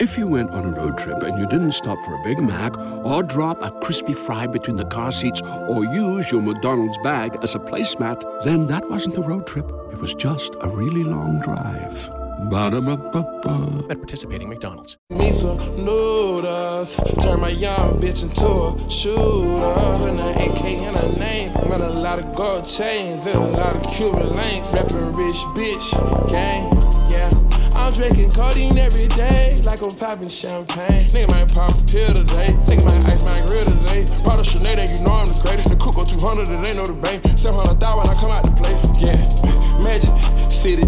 If you went on a road trip and you didn't stop for a Big Mac or drop a crispy fry between the car seats or use your McDonald's bag as a placemat, then that wasn't a road trip. It was just a really long drive. Ba-da-ba-ba-ba. At participating McDonald's. Me some noodles. Turn my young bitch into a shooter. Putting an AK in her name. Got a lot of gold chains and a lot of Cuban links. Rapping rich bitch gang. Yeah. I'm drinking codeine every day, like I'm popping champagne. Nigga might pop a pill today, nigga might ice my grill today. Part of Sinead, you know I'm the greatest. The cook go 200, it ain't no debate. 700,000 when I come out the place. Yeah, Magic City,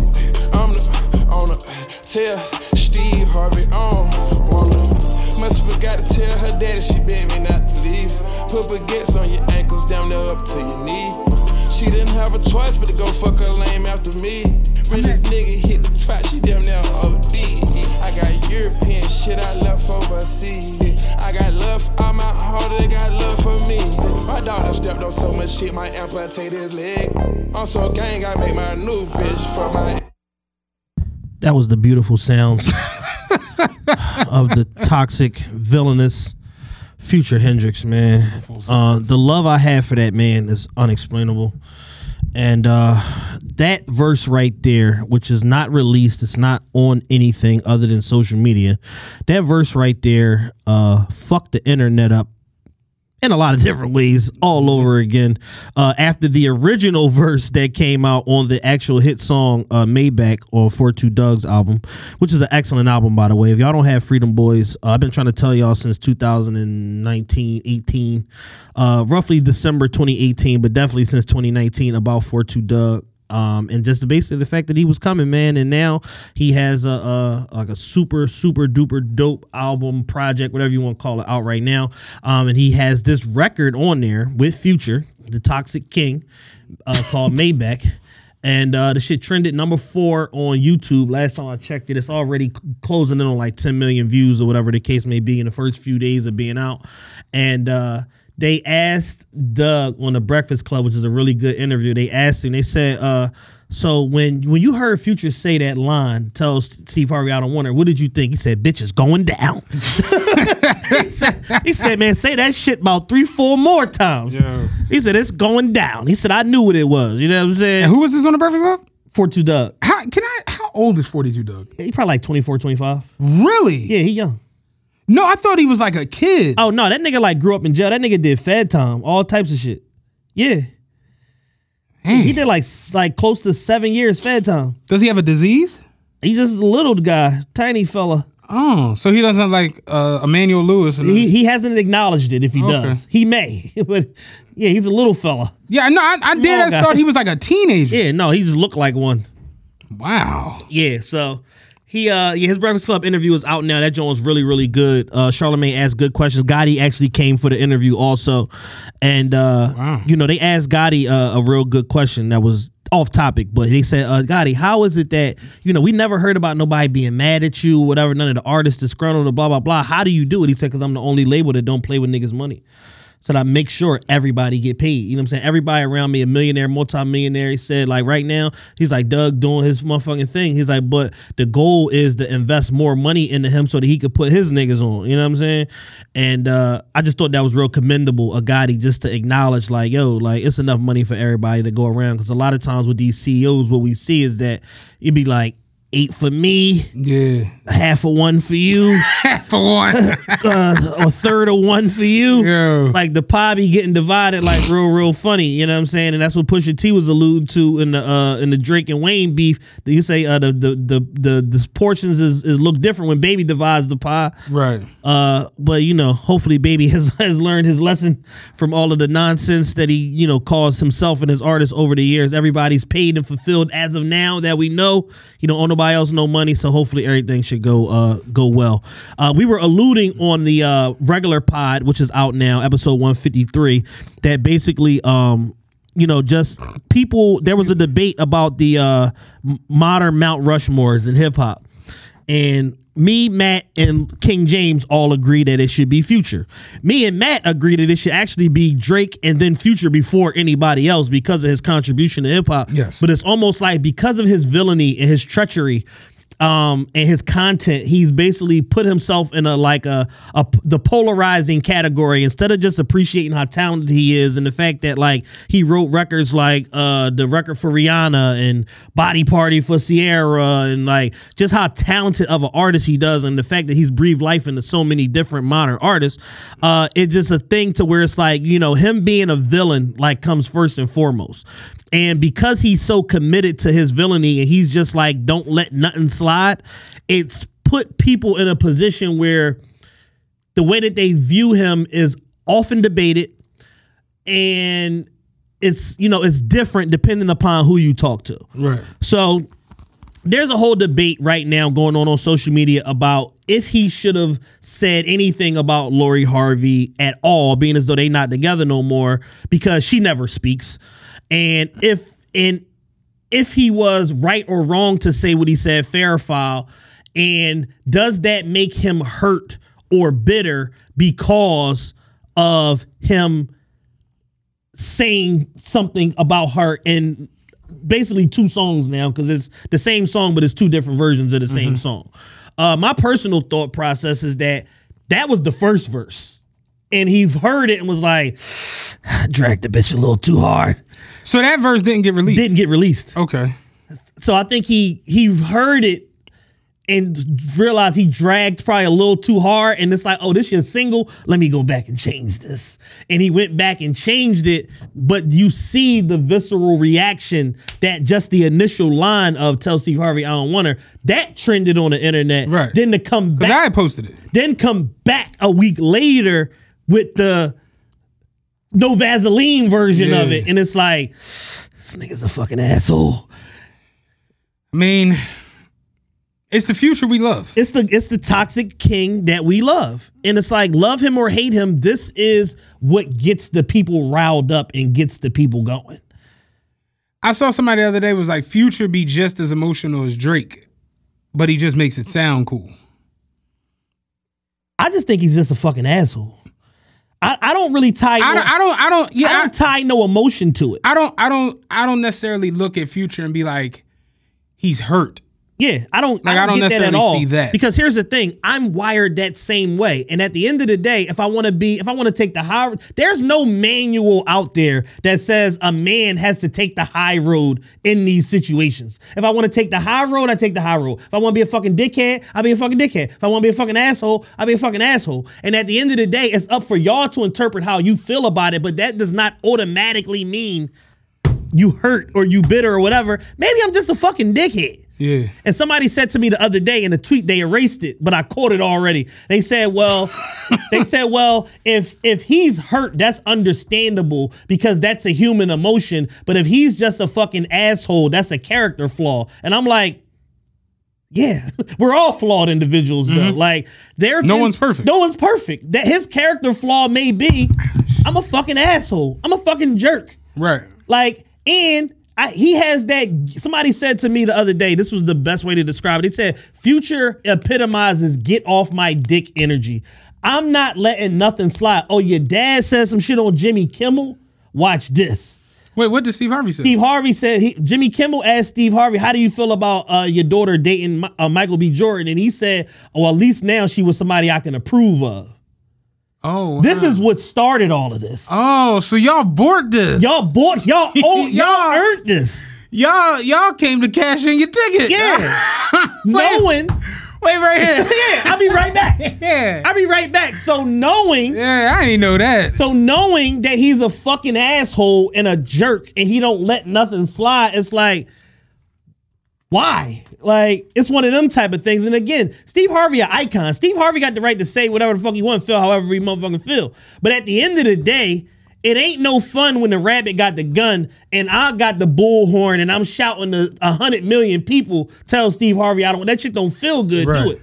I'm the owner. Tell Steve Harvey on wanna. Must forgot to tell her daddy she begged me not to leave. Put baguettes on your ankles, down there up to your knee. She didn't have a choice but to go fuck her lame after me. Realest nigga hit the spot, she damn near OD. I got European shit I left overseas. I got love for all my heart, they got love for me. My daughter stepped on so much shit, might amputate his leg. I'm so gang, I make my new bitch for my. That was the beautiful sounds of the toxic, villainous Future Hendrix, man. The love I have for that man is unexplainable. And that verse right there, which is not released, it's not on anything other than social media. That verse right there fucked the internet up in a lot of different ways all over again. After the original verse that came out on the actual hit song Maybach or 42 Dugg's album, which is an excellent album, by the way. If y'all don't have Freedom Boys, I've been trying to tell y'all since 2019, 18, roughly December 2018, but definitely since 2019 about 42 Dugg. And just basically the fact that he was coming, man, and now he has a super, super duper dope album project, whatever you want to call it, out right now. And he has this record on there with Future, the Toxic King, called Maybach. And the shit trended number 4 on YouTube. Last time I checked it, it's already closing in on like 10 million views or whatever the case may be in the first few days of being out. And they asked Doug on The Breakfast Club, which is a really good interview. They asked him, they said, so when you heard Future say that line, tell Steve Harvey I don't want her, what did you think? He said, bitch is going down. He said, man, say that shit about 3-4 more times. Yeah. He said, it's going down. He said, I knew what it was. You know what I'm saying? And who was this on The Breakfast Club? 42 Doug. How old is 42 Doug? He probably like 24, 25. Really? Yeah, he young. No, I thought he was like a kid. Oh, no, that nigga like grew up in jail. That nigga did fed time, all types of shit. Yeah. Dang. He did like close to 7 years fed time. Does he have a disease? He's just a little guy, tiny fella. Oh, so he doesn't have like Emmanuel Lewis. He hasn't acknowledged it if he does. He may. But yeah, he's a little fella. Yeah, no, I did. I thought he was like a teenager. Yeah, no, he just looked like one. Wow. Yeah, so... his Breakfast Club interview is out now. That joint was really, really good. Charlamagne asked good questions. Gotti actually came for the interview also. And, wow. You know, they asked Gotti a real good question that was off topic, but they said, Gotti, how is it that, you know, we never heard about nobody being mad at you, whatever, none of the artists disgruntled, blah, blah, blah. How do you do it? He said, because I'm the only label that don't play with niggas' money. So that I make sure everybody get paid. You know what I'm saying? Everybody around me, a millionaire, multi-millionaire. He said, like, right now, he's like, Doug doing his motherfucking thing. He's like, but the goal is to invest more money into him so that he could put his niggas on. You know what I'm saying? And I just thought that was real commendable, a Gotti, just to acknowledge, like, yo, like, it's enough money for everybody to go around. Because a lot of times with these CEOs, what we see is that it'd be like, 8 for me, yeah. Half of one for you, half of one, a third of one for you. Yo. Like the pie be getting divided, like real, real funny. You know what I'm saying? And that's what Pusha T was alluding to in the Drake and Wayne beef. That you say the portions is look different when Baby divides the pie, right? But you know, hopefully Baby has learned his lesson from all of the nonsense that he caused himself and his artists over the years. Everybody's paid and fulfilled as of now that we know. You don't own nobody else no money, so hopefully everything should go well. We were alluding on the regular pod, which is out now, episode 153, that basically just people, there was a debate about the modern Mount Rushmores in hip hop, and me, Matt, and King James all agree that it should be Future. Me and Matt agree that it should actually be Drake and then Future before anybody else because of his contribution to hip hop. Yes. But it's almost like because of his villainy and his treachery, and his content, he's basically put himself in the polarizing category instead of just appreciating how talented he is and the fact that like he wrote records like the record for Rihanna and Body Party for Ciara and like just how talented of an artist he does and the fact that he's breathed life into so many different modern artists. It's just a thing to where it's like, you know, him being a villain like comes first and foremost. And because he's so committed to his villainy and he's just like, don't let nothing slide, it's put people in a position where the way that they view him is often debated and it's, you know, it's different depending upon who you talk to. Right. So there's a whole debate right now going on social media about if he should have said anything about Lori Harvey at all, being as though they not together no more because she never speaks. And if he was right or wrong to say what he said, fair or foul, and does that make him hurt or bitter because of him saying something about her in basically two songs now, because it's the same song, but it's two different versions of the same song. My personal thought process is that that was the first verse, and he heard it and was like, dragged the bitch a little too hard. So that verse didn't get released? Didn't get released. Okay. So I think he heard it and realized he dragged probably a little too hard. And it's like, oh, this shit's single. Let me go back and change this. And he went back and changed it. But you see the visceral reaction that just the initial line of tell Steve Harvey I don't want her, that trended on the internet. Right. Then to come back. Because I posted it. Then come back a week later with the no Vaseline version of it. And it's like, this nigga's a fucking asshole. I mean, it's the future we love. It's the toxic king that we love. And it's like, love him or hate him, this is what gets the people riled up and gets the people going. I saw somebody the other day was like, Future be just as emotional as Drake, but he just makes it sound cool. I just think he's just a fucking asshole. I don't really tie. I don't tie no emotion to it. I don't necessarily look at Future and be like, he's hurt. Yeah, I don't get that at all. See that. Because here's the thing, I'm wired that same way. And at the end of the day, if I want to take the high, there's no manual out there that says a man has to take the high road in these situations. If I want to take the high road, I take the high road. If I want to be a fucking dickhead, I'll be a fucking dickhead. If I want to be a fucking asshole, I'll be a fucking asshole. And at the end of the day, it's up for y'all to interpret how you feel about it, but that does not automatically mean you hurt or you bitter or whatever. Maybe I'm just a fucking dickhead. Yeah. And somebody said to me the other day in a tweet, they erased it, but I caught it already. They said, well, if he's hurt, that's understandable because that's a human emotion. But if he's just a fucking asshole, that's a character flaw. And I'm like, yeah, we're all flawed individuals, though. Like, no one's perfect. No one's perfect. That his character flaw may be, I'm a fucking asshole. I'm a fucking jerk. Right. Like, and he has that. Somebody said to me the other day, this was the best way to describe it. He said, Future epitomizes get off my dick energy. I'm not letting nothing slide. Oh, your dad said some shit on Jimmy Kimmel? Watch this. Wait, what did Steve Harvey say? Steve Harvey said, Jimmy Kimmel asked Steve Harvey, how do you feel about your daughter dating Michael B. Jordan? And he said, well, at least now she was somebody I can approve of. Oh, wow. This is what started all of this. Oh, so y'all bought this. Y'all earned this. Y'all came to cash in your ticket. Yeah. Knowing. Wait right here. Yeah, I'll be right back. Yeah. I'll be right back. So knowing. Yeah, I ain't know that. So knowing that he's a fucking asshole and a jerk and he don't let nothing slide, it's like, why? Like, it's one of them type of things. And again, Steve Harvey an icon. Steve Harvey got the right to say whatever the fuck he want, feel however he motherfucking feel. But at the end of the day, it ain't no fun when the rabbit got the gun and I got the bullhorn and I'm shouting to 100 million people, tell Steve Harvey I don't, that shit don't feel good, right. Do it.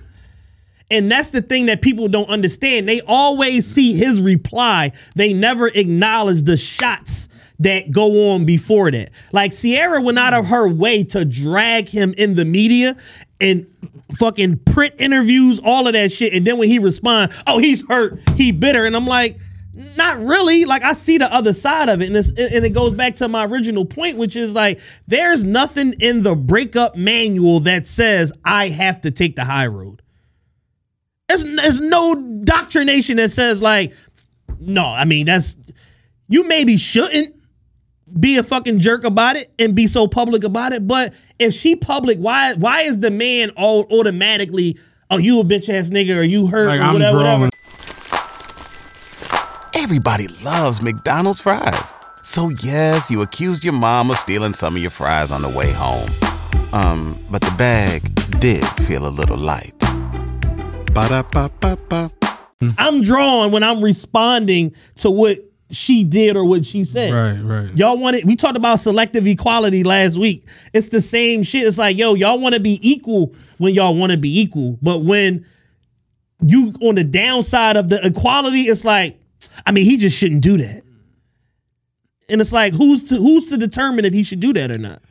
And that's the thing that people don't understand. They always see his reply. They never acknowledge the shots that go on before that. Like, Ciara went out of her way to drag him in the media and fucking print interviews, all of that shit. And then when he responds, oh, he's hurt, he bitter. And I'm like, Not really. Like, I see the other side of it. And it goes back to my original point, which is like, there's nothing in the breakup manual that says I have to take the high road. There's no doctrination that says like, no, I mean, that's, you maybe shouldn't be a fucking jerk about it and be so public about it. But if she public, why is the man all automatically, oh, you a bitch ass nigga, or you hurt, like, or whatever, whatever. Everybody loves McDonald's fries. So yes, you accused your mom of stealing some of your fries on the way home. But the bag did feel a little light. Ba-da-ba-ba-ba. I'm drawn when I'm responding to what she did or what she said. Right. Y'all want it. We talked about selective equality last week. It's the same shit. It's like, yo, y'all want to be equal when y'all want to be equal. But when you on the downside of the equality, it's like, I mean, he just shouldn't do that. And it's like, who's to determine if he should do that or not?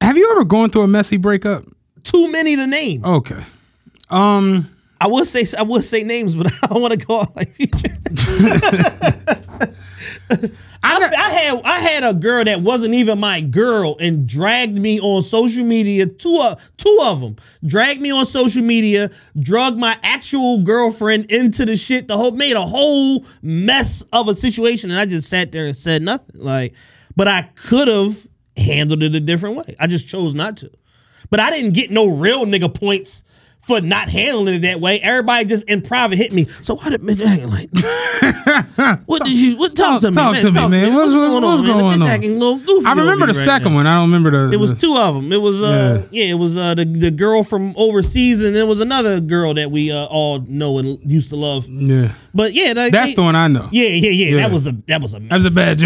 Have you ever gone through a messy breakup? Too many to name. Okay. I would say names, but I don't want to go out like Future. I had a girl that wasn't even my girl and dragged me on social media. Two of them dragged me on social media, drugged my actual girlfriend into the shit. Made a whole mess of a situation, and I just sat there and said nothing. Like, but I could have handled it a different way. I just chose not to. But I didn't get no real nigga points for not handling it that way. Everybody just in private hit me. So why did bitch acting like? Talk to me, man. What's going on? I remember the second one. I don't remember the. It was two of them. It was the girl from overseas, and there was another girl that we all know and used to love. Yeah. But yeah, that's the one I know. Yeah. That was a mess. That was a bad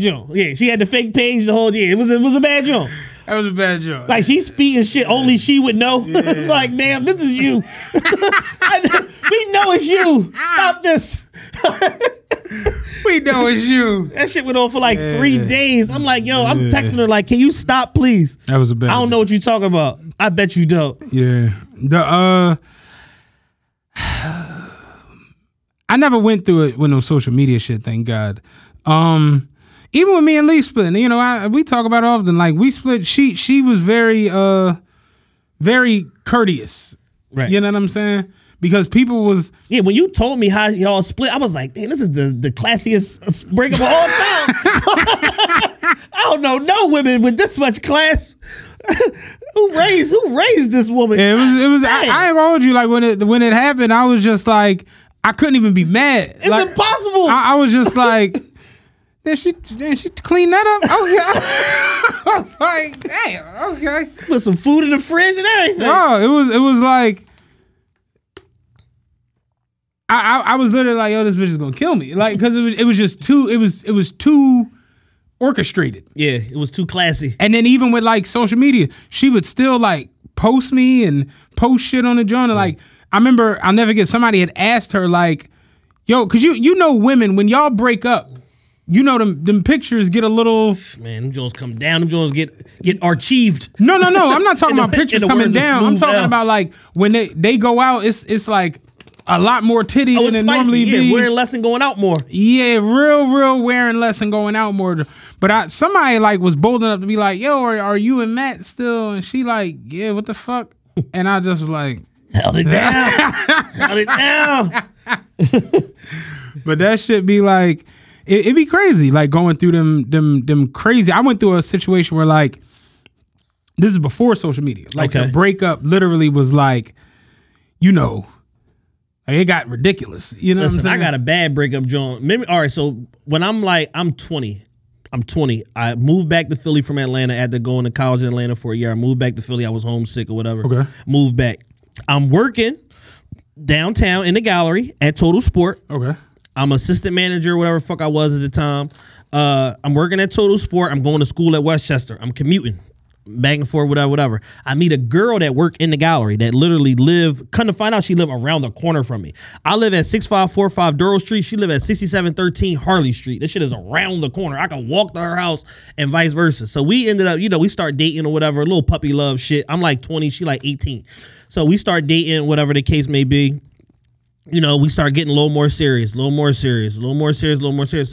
joke. Yeah, she had the fake page the whole year. It was a bad joke. That was a bad joke. Like, she's speaking shit only she would know. Yeah. It's like, ma'am, this is you. We know it's you. Stop this. We know it's you. That shit went on for like 3 days. I'm like, yo, I'm texting her like, can you stop, please? That was a bad joke. I don't know what you're talking about. I bet you don't. Yeah. I never went through it with no social media shit, thank God. Even with me and Lee splitting, you know, we talk about it often. Like, we split, she was very, very courteous. Right. You know what I'm saying? Because people was... Yeah, when you told me how y'all split, I was like, man, this is the classiest breakup of all time. I don't know no women with this much class. Who raised this woman? Yeah, it was. I told you, like, when it happened, I was just like, I couldn't even be mad. It's like, impossible. I was just like... Then she cleaned that up. Okay. I was like, damn, okay. Put some food in the fridge and everything. No, it was like I was literally like, yo, this bitch is gonna kill me. Like, because it was just too it was too orchestrated. Yeah, it was too classy. And then even with like social media, she would still like post me and post shit on the joint. Like, I remember, I'll never forget, somebody had asked her, like, yo, cause you know women, when y'all break up, you know them pictures get a little... Man, them Jones come down. Them Jones get archived. No. I'm not talking about pictures coming down. I'm talking about like when they go out, it's like a lot more titty than it normally be. Yeah, wearing less and going out more. Yeah, real wearing less and going out more. But somebody like was bold enough to be like, yo, are you and Matt still? And she like, yeah, what the fuck? And I just was like... Held it down. But that should be like... It'd be crazy, like going through them crazy. I went through a situation where like, this is before social media. Like the breakup literally was like, you know, like it got ridiculous. You know, listen, what I'm saying? I got a bad breakup, John. All right, so when I'm like, I'm 20. I moved back to Philly from Atlanta. I had to go into college in Atlanta for a year. I moved back to Philly. I was homesick or whatever. Okay. Moved back. I'm working downtown in the gallery at Total Sport. Okay. I'm assistant manager, whatever the fuck I was at the time. I'm working at Total Sport. I'm going to school at Westchester. I'm commuting. back and forth, whatever. I meet a girl that work in the gallery that literally live, come to find out she live around the corner from me. I live at 6545 Durrell Street. She live at 6713 Harley Street. This shit is around the corner. I can walk to her house and vice versa. So we ended up, you know, we start dating or whatever, a little puppy love shit. I'm like 20, she like 18. So we start dating, whatever the case may be. You know, we start getting a little more serious, So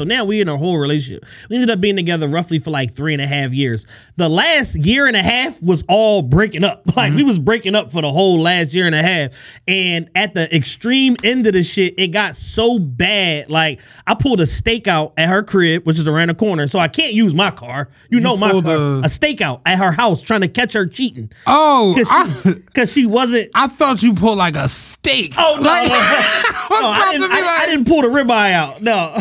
now we in a whole relationship. We ended up being together roughly for like 3.5 years. The last 1.5 years was all breaking up. Like we was breaking up for the whole last 1.5 years. And at the extreme end of the shit, it got so bad. Like I pulled a stakeout at her crib, which is around the corner. So I can't use my car. A stakeout at her house trying to catch her cheating. Oh, because she wasn't. I thought you pulled like a steak. Oh, no. I didn't pull the ribeye out. No.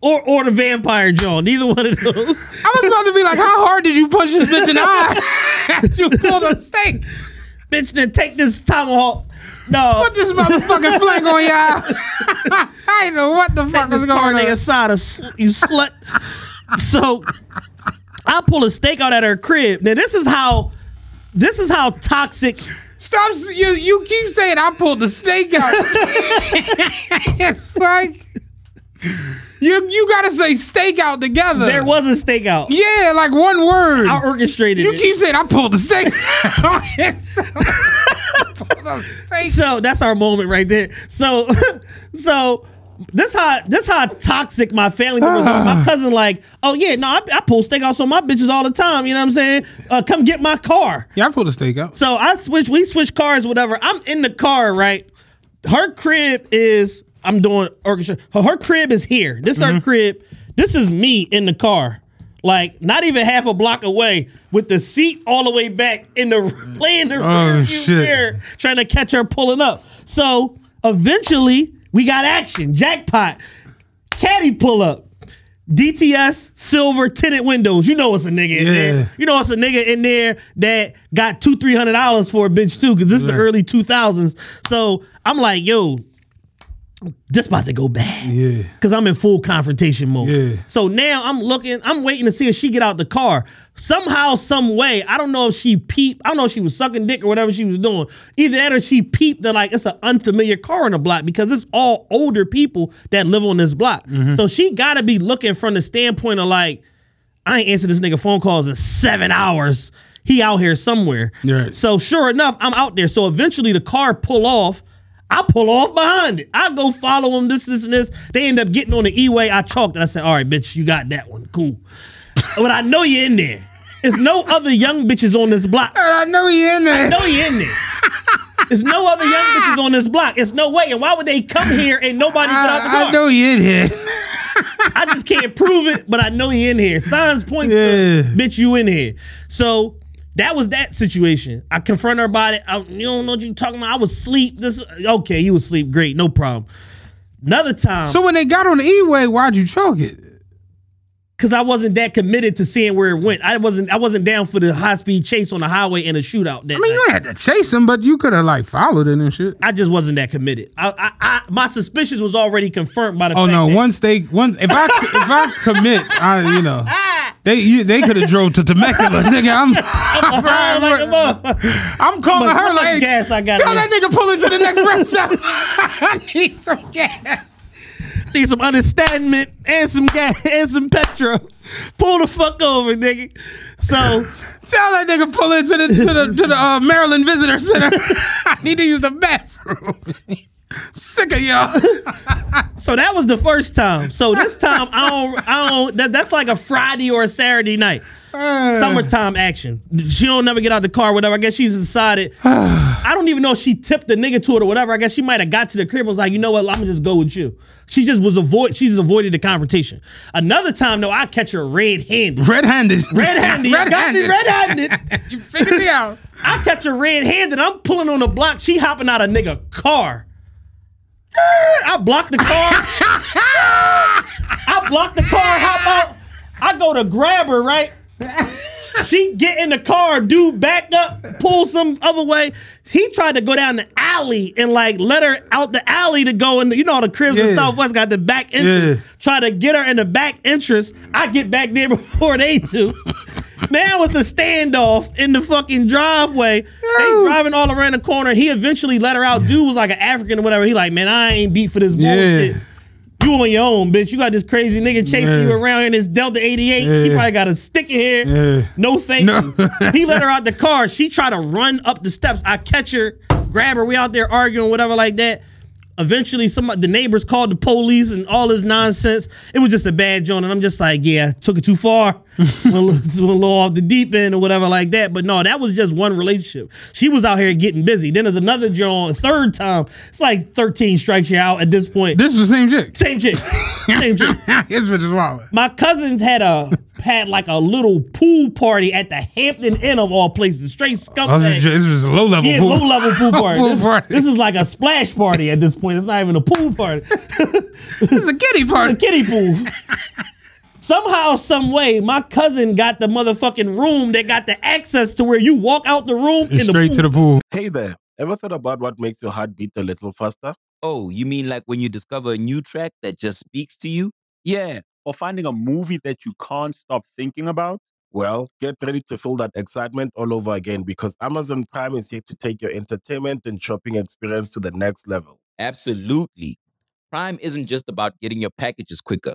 Or the vampire jaw. Neither one of those. I was about to be like, how hard did you punch this bitch in the eye? You pulled a steak. Bitch, then take this tomahawk. No. Put this motherfucking flank on your eye. I ain't know what the fuck is going on. You slut. So I pull a steak out at her crib. Now this is how toxic. Stop! You keep saying I pulled the steak out. It's like you gotta say steak out together. There was a steak out. Yeah, like one word. I orchestrated. You keep saying I pulled the steak out. So that's our moment right there. So. This how toxic my family members are. My cousin like, oh yeah, no, I pull stakeouts on my bitches all the time. You know what I'm saying? Come get my car. Yeah, I pull the stakeout. So we switch cars, whatever. I'm in the car, right? Her crib is here. This her crib. This is me in the car. Like not even half a block away, with the seat all the way back in the playing the rear view mirror, trying to catch her pulling up. So eventually we got action, jackpot, caddy pull up, DTS, silver, tinted windows. You know it's a nigga in there. You know it's a nigga in there that got $200-$300 for a bitch too, because this is the early 2000s. So I'm like, yo, this about to go bad. Yeah. Because I'm in full confrontation mode. Yeah. So now I'm waiting to see if she get out the car. Somehow, some way, I don't know if she peeped. I don't know if she was sucking dick or whatever she was doing. Either that or she peeped that like it's an unfamiliar car on the block, because it's all older people that live on this block. Mm-hmm. So she got to be looking from the standpoint of like, I ain't answered this nigga phone calls in 7 hours. He out here somewhere. Right. So sure enough, I'm out there. So eventually the car pull off. I pull off behind it. I go follow them, this. They end up getting on the E-way. I chalked it. I said, all right, bitch, you got that one. Cool. But I know you're in there. There's no other young bitches on this block. And I know you're in there. There's no other young bitches on this block. It's no way. And why would they come here and nobody get out the car? I know you're in here. I just can't prove it, but I know you're in here. Signs point to, bitch, you in here. So that was that situation. I confront her about it. You don't know what you're talking about. I was asleep. Okay, you was asleep. Great, no problem. Another time. So when they got on the E-way, why'd you choke it? Because I wasn't that committed to seeing where it went. I wasn't down for the high-speed chase on the highway and a shootout that night. I mean, you had to chase him, but you could have, like, followed it and shit. I just wasn't that committed. My suspicions was already confirmed by the fact that if I commit, you know. They could have drove to Temecula, nigga. I'm calling her like, gas I got tell that nigga pull into the next rest stop. I need some gas. Need some understanding and some gas and some petrol. Pull the fuck over, nigga. So tell that nigga pull into the Maryland Visitor Center. I need to use the bathroom. Sick of y'all. So that was the first time. So this time I don't. That's like a Friday or a Saturday night. Summertime action. She don't never get out the car, whatever. I guess she's decided. I don't even know if she tipped the nigga to it or whatever. I guess she might have got to the crib and was like, you know what? I'm gonna just go with you. She just avoided the confrontation. Another time though, I catch her red handed. Red handed. You figured me out. I catch her red handed. I'm pulling on the block. She hopping out a nigga car. I block the car. Hop out. I go to grab her, right? She get in the car, dude back up, pull some other way. He tried to go down the alley and like let her out the alley to go in. You know, the cribs in Southwest got the back entrance. Yeah. Try to get her in the back entrance. I get back there before they do. Now it's a standoff in the fucking driveway. They driving all around the corner. He eventually let her out. Dude was like an African or whatever. He like, man, I ain't beat for this bullshit. Yeah. You on your own, bitch. You got this crazy nigga chasing you around in his Delta 88. Yeah. He probably got a stick in here. Yeah. No thank you. He let her out the car. She tried to run up the steps. I catch her, grab her. We out there arguing, whatever like that. Eventually, the neighbors called the police and all this nonsense. It was just a bad joint. And I'm just like, yeah, took it too far. went a little off the deep end or whatever like that. But no, that was just one relationship. She was out here getting busy. Then there's another joint, third time. It's like 13 strikes you out at this point. This is the same chick. Same chick. Same chick. This bitch is wild. My cousins had like a little pool party at the Hampton Inn of all places. Straight scumbag. This was a low-level pool. Yeah, low-level pool party. This is like a splash party at this point. It's not even a pool party. It's a kiddie party. It's a kiddie pool. Somehow, some way, my cousin got the motherfucking room that got the access to where you walk out the room and straight to the pool. Hey there. Ever thought about what makes your heart beat a little faster? Oh, you mean like when you discover a new track that just speaks to you? Yeah. Or finding a movie that you can't stop thinking about? Well, get ready to feel that excitement all over again because Amazon Prime is here to take your entertainment and shopping experience to the next level. Absolutely. Prime isn't just about getting your packages quicker.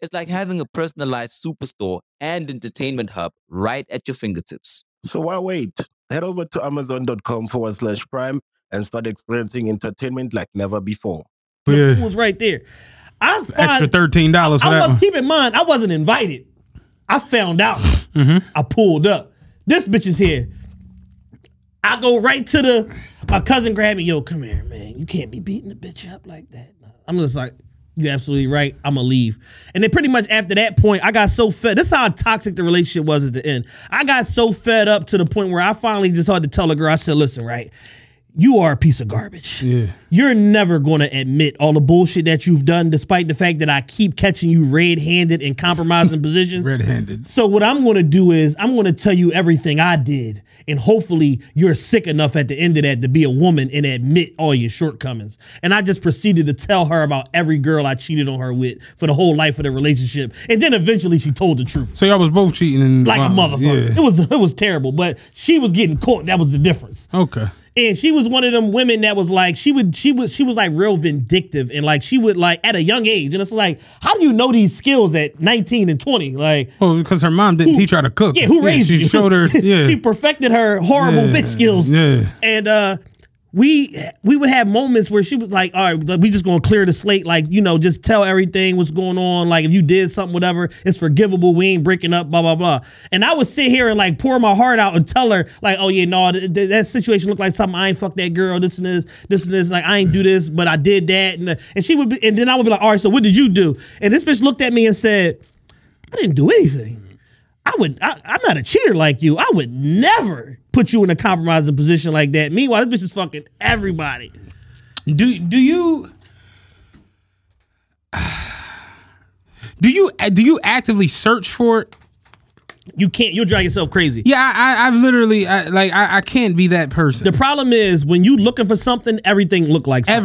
It's like having a personalized superstore and entertainment hub right at your fingertips. So why wait? Head over to Amazon.com/Prime and start experiencing entertainment like never before. Yeah. It was right there. Extra $13 for that one. Keep in mind, I wasn't invited. I found out. Mm-hmm. I pulled up. This bitch is here. I go right to my cousin grabbed me. Yo, come here, man. You can't be beating the bitch up like that. I'm just like, you're absolutely right. I'm going to leave. And then pretty much after that point, I got so fed. This is how toxic the relationship was at the end. I got so fed up to the point where I finally just had to tell the girl, I said, listen, right? You are a piece of garbage. Yeah. You're never going to admit all the bullshit that you've done, despite the fact that I keep catching you red-handed and compromising positions. Red-handed. So what I'm going to do is I'm going to tell you everything I did, and hopefully you're sick enough at the end of that to be a woman and admit all your shortcomings. And I just proceeded to tell her about every girl I cheated on her with for the whole life of the relationship. And then eventually she told the truth. So y'all was both cheating. Like a motherfucker. Yeah. It was terrible, but she was getting caught. That was the difference. Okay. And she was one of them women that was like, she was like real vindictive, and like she would like at a young age, and it's like, how do you know these skills at 19 and 20? Like, well, because her mom didn't teach her to cook. Yeah, who raised you? She showed her. Yeah, she perfected her horrible bitch skills. Yeah, and we would have moments where she was like, all right, we just gonna clear the slate, like, you know, just tell everything what's going on, like if you did something, whatever, it's forgivable, we ain't breaking up, blah blah blah. And I would sit here and like pour my heart out and tell her like, oh yeah, no, that situation looked like something, I ain't fuck that girl, this and this, like I ain't do this, but I did that, and she would be, and then I would be like, all right, so what did you do? And this bitch looked at me and said, I didn't do anything. I'm not a cheater like you. I would never put you in a compromising position like that. Meanwhile, this bitch is fucking everybody. Do you actively search for it? You can't. You'll drive yourself crazy. Yeah, I've literally I can't be that person. The problem is when you looking for something, everything look like something.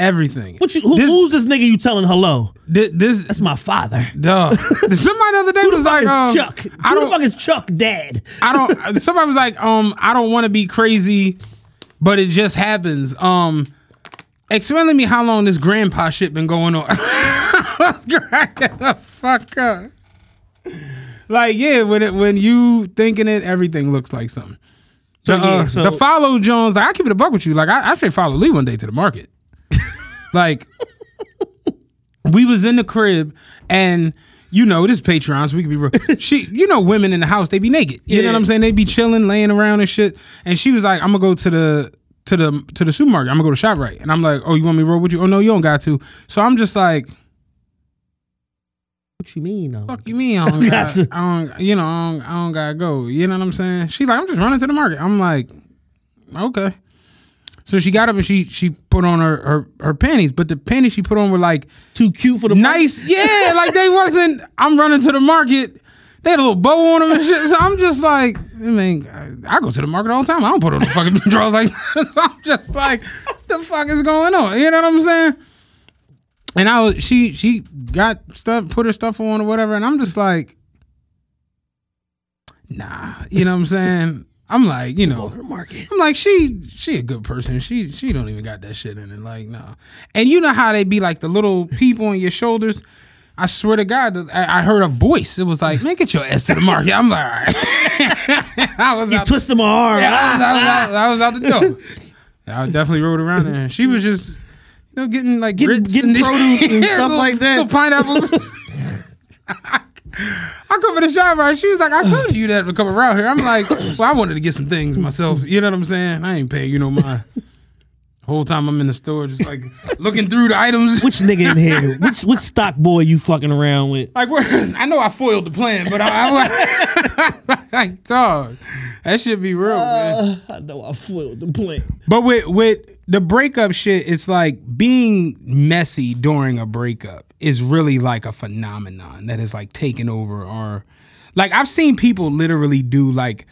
Everything. Who's this nigga you telling hello? That's my father. Dog. Somebody the other day was like, Chuck. Who the fuck is Chuck dad? Somebody was like, I don't want to be crazy, but it just happens. Explain to me how long this grandpa shit been going on. Let's get the fuck up. Like, yeah, when you thinking it, everything looks like something. So the follow Jones, like, I keep it a buck with you. Like I should follow Lee one day to the market. Like, we was in the crib, and you know this is Patreon, so we can be real. Women in the house, they be naked. You know what I'm saying? They be chilling, laying around and shit. And she was like, "I'm gonna go to the supermarket. I'm gonna go to ShopRite." And I'm like, "Oh, you want me to roll with you? Oh no, you don't got to." So I'm just like, "What you mean? Fuck you mean? I don't gotta go." You know what I'm saying? She's like, "I'm just running to the market." I'm like, "Okay." So she got up and she put on her panties, but the panties she put on were like too cute for the nice. Market. Yeah, like they wasn't. I'm running to the market. They had a little bow on them and shit. So I'm just like, I mean, I go to the market all the time. I don't put on the fucking drawers like. I'm just like, what the fuck is going on? You know what I'm saying? And I was, she got stuff, put her stuff on or whatever, and I'm just like, nah, you know what I'm saying? I'm like, you know, I'm like, she a good person. She don't even got that shit in it. Like, no. And you know how they be like the little people on your shoulders? I swear to God, I heard a voice. It was like, man, get your ass to the market. I'm like, all right. I was you twisted my arm. Yeah, I was out the door. I definitely rode around there. And she was just, you know, getting like grits and produce and stuff little, like that. Little pineapples. I come in the shop, right? She was like, I told you that to come around here. I'm like, well, I wanted to get some things myself. You know what I'm saying? I ain't paying you no mind. Whole time I'm in the store, just like looking through the items. Which nigga in here? Which stock boy you fucking around with? Like, I know I foiled the plan, but I like, dog, that shit be real, man. I know I foiled the plan. But with the breakup shit, it's like being messy during a breakup is really like a phenomenon that is like taking over. Or like I've seen people literally do like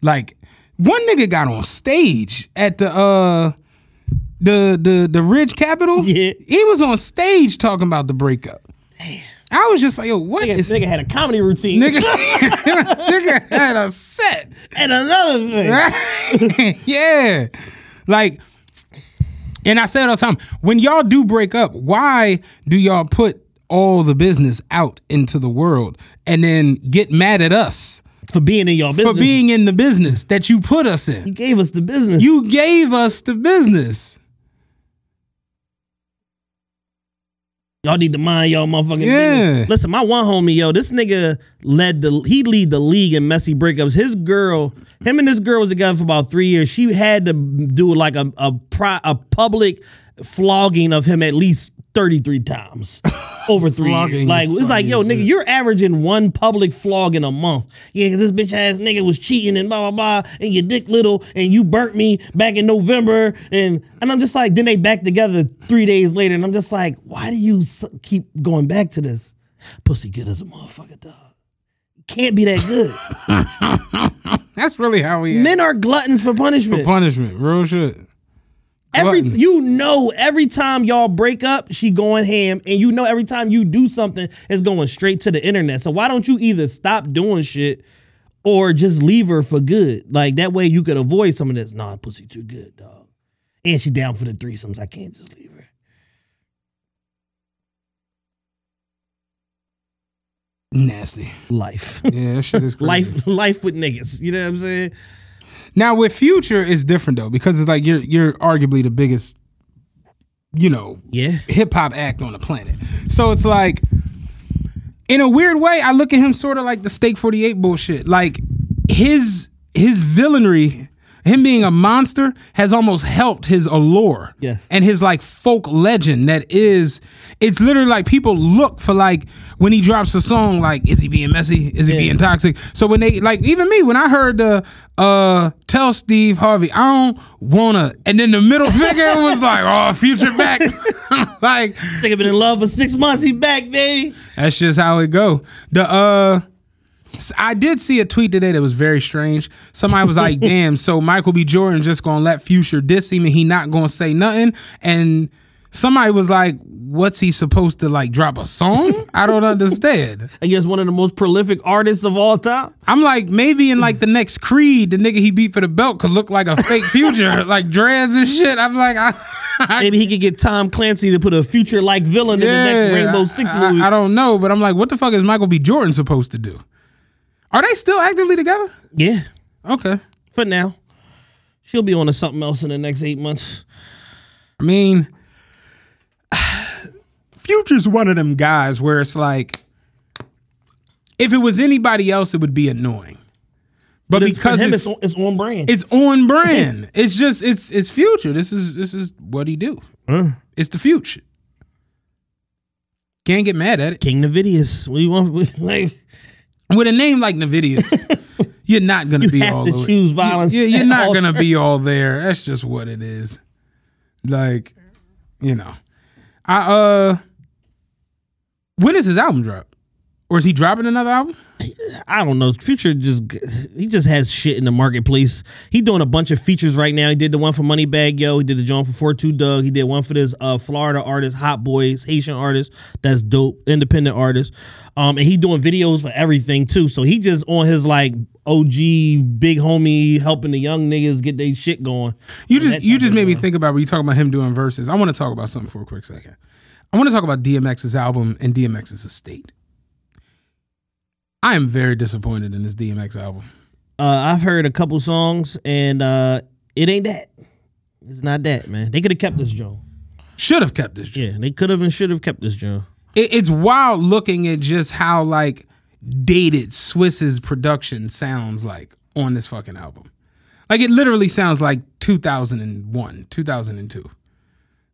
one nigga got on stage at the Ridge Capitol. Yeah. He was on stage talking about the breakup. Damn. I was just like, yo, what nigga, is... Nigga had a comedy routine. Nigga had a set. And another thing. Right? Yeah. Like, and I say it all the time, when y'all do break up, why do y'all put all the business out into the world and then get mad at us? For being in your business. For being in the business that you put us in. You gave us the business. You gave us the business. Y'all need to mind y'all motherfucking business. Listen, my one homie, yo, this nigga lead the league in messy breakups. His girl, him and this girl was together for about 3 years. She had to do like a public flogging of him at least 33 times over 3 years. Like, it's like, yo, nigga, you're averaging one public flog in a month. Yeah, because this bitch ass nigga was cheating and blah, blah, blah, and your dick little, and you burnt me back in November. And I'm just like, then they back together 3 days later, and I'm just like, why do you keep going back to this? Pussy good as a motherfucker, dog. Can't be that good. That's really how we Men are gluttons for punishment. For punishment, real shit. Every time y'all break up, she going ham, and you know every time you do something, it's going straight to the internet. So why don't you either stop doing shit or just leave her for good? Like, that way you could avoid some of this. Nah, pussy too good, dog. And she down for the threesomes. I can't just leave her. Nasty. Life. Yeah, that shit is crazy. Life with niggas. You know what I'm saying? Now with Future, it's different though, because it's like you're arguably the biggest, you know, hip hop act on the planet. So it's like, in a weird way, I look at him sort of like the Steak 48 bullshit. Like his villainry, him being a monster, has almost helped his allure. Yes. And his like folk legend that is, it's literally like people look for like when he drops a song, like, is he being messy? Is he being toxic? So when they like, even me, when I heard the tell Steve Harvey, I don't wanna, and then the middle figure was like, oh, Future back. Like, nigga been in love for 6 months, he back, baby. That's just how it go. I did see a tweet today that was very strange. Somebody was like, damn, so Michael B. Jordan just gonna let Future diss him and he not gonna say nothing? And somebody was like, what's he supposed to like drop a song? I don't understand. I guess one of the most prolific artists of all time. I'm like, maybe in like the next Creed, the nigga he beat for the belt could look like a fake Future, like dreads and shit. I'm like, maybe he could get Tom Clancy to put a Future-like villain in the next Rainbow Six movie. I don't know, but I'm like, what the fuck is Michael B. Jordan supposed to do? Are they still actively together? Yeah. Okay. For now. She'll be on to something else in the next 8 months. I mean, Future's one of them guys where it's like, if it was anybody else, it would be annoying. But because him, it's on brand. It's on brand. It's just, it's Future. This is what he do. It's the Future. Can't get mad at it. King Navidius. What do you want? Like... With a name like Navidius, you're not gonna be all over. You have to choose violence. You're not gonna be all there. That's just what it is. Like, you know. When does his album drop? Or is he dropping another album? I don't know. Future just has shit in the marketplace. He doing a bunch of features right now. He did the one for Moneybagg Yo. He did the joint for 42 Dugg. He did one for this Florida artist, Hot Boys, Haitian artist. That's dope. Independent artist. And he doing videos for everything too. So he just on his like OG big homie helping the young niggas get their shit going. You just made me think about when you talking about him doing verses. I want to talk about something for a quick second. I want to talk about DMX's album and DMX's estate. I am very disappointed in this DMX album. I've heard a couple songs, and it ain't that. It's not that, man. They could have kept this joint. Should have kept this joint. Yeah, they could have and should have kept this joint. It's wild looking at just how, like, dated Swizz's production sounds like on this fucking album. Like, it literally sounds like 2001, 2002.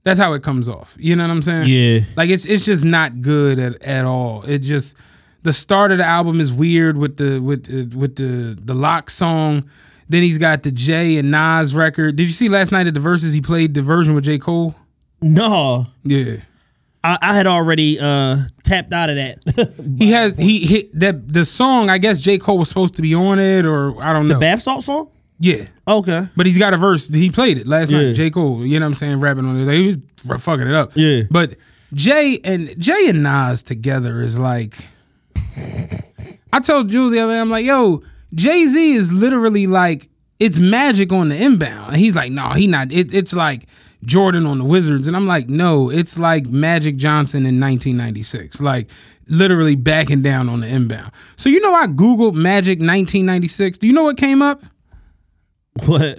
That's how it comes off. You know what I'm saying? Yeah. Like, it's just not good at all. It just... The start of the album is weird with the Lock song. Then he's got the Jay and Nas record. Did you see last night at the Verses he played the version with J. Cole? No. Yeah. I had already tapped out of that. he that the song, I guess J. Cole was supposed to be on it, or I don't know. The bath salt song? Yeah. Okay. But he's got a verse. He played it last night, J. Cole. You know what I'm saying? Rapping on it. He was fucking it up. Yeah. But Jay and Nas together is like... I told Jules the other day, I'm like, yo, Jay-Z is literally like, it's Magic on the Inbound. And he's like, no, he not. It's like Jordan on the Wizards. And I'm like, no, it's like Magic Johnson in 1996. Like, literally backing down on the Inbound. So, you know, I Googled Magic 1996. Do you know what came up? What?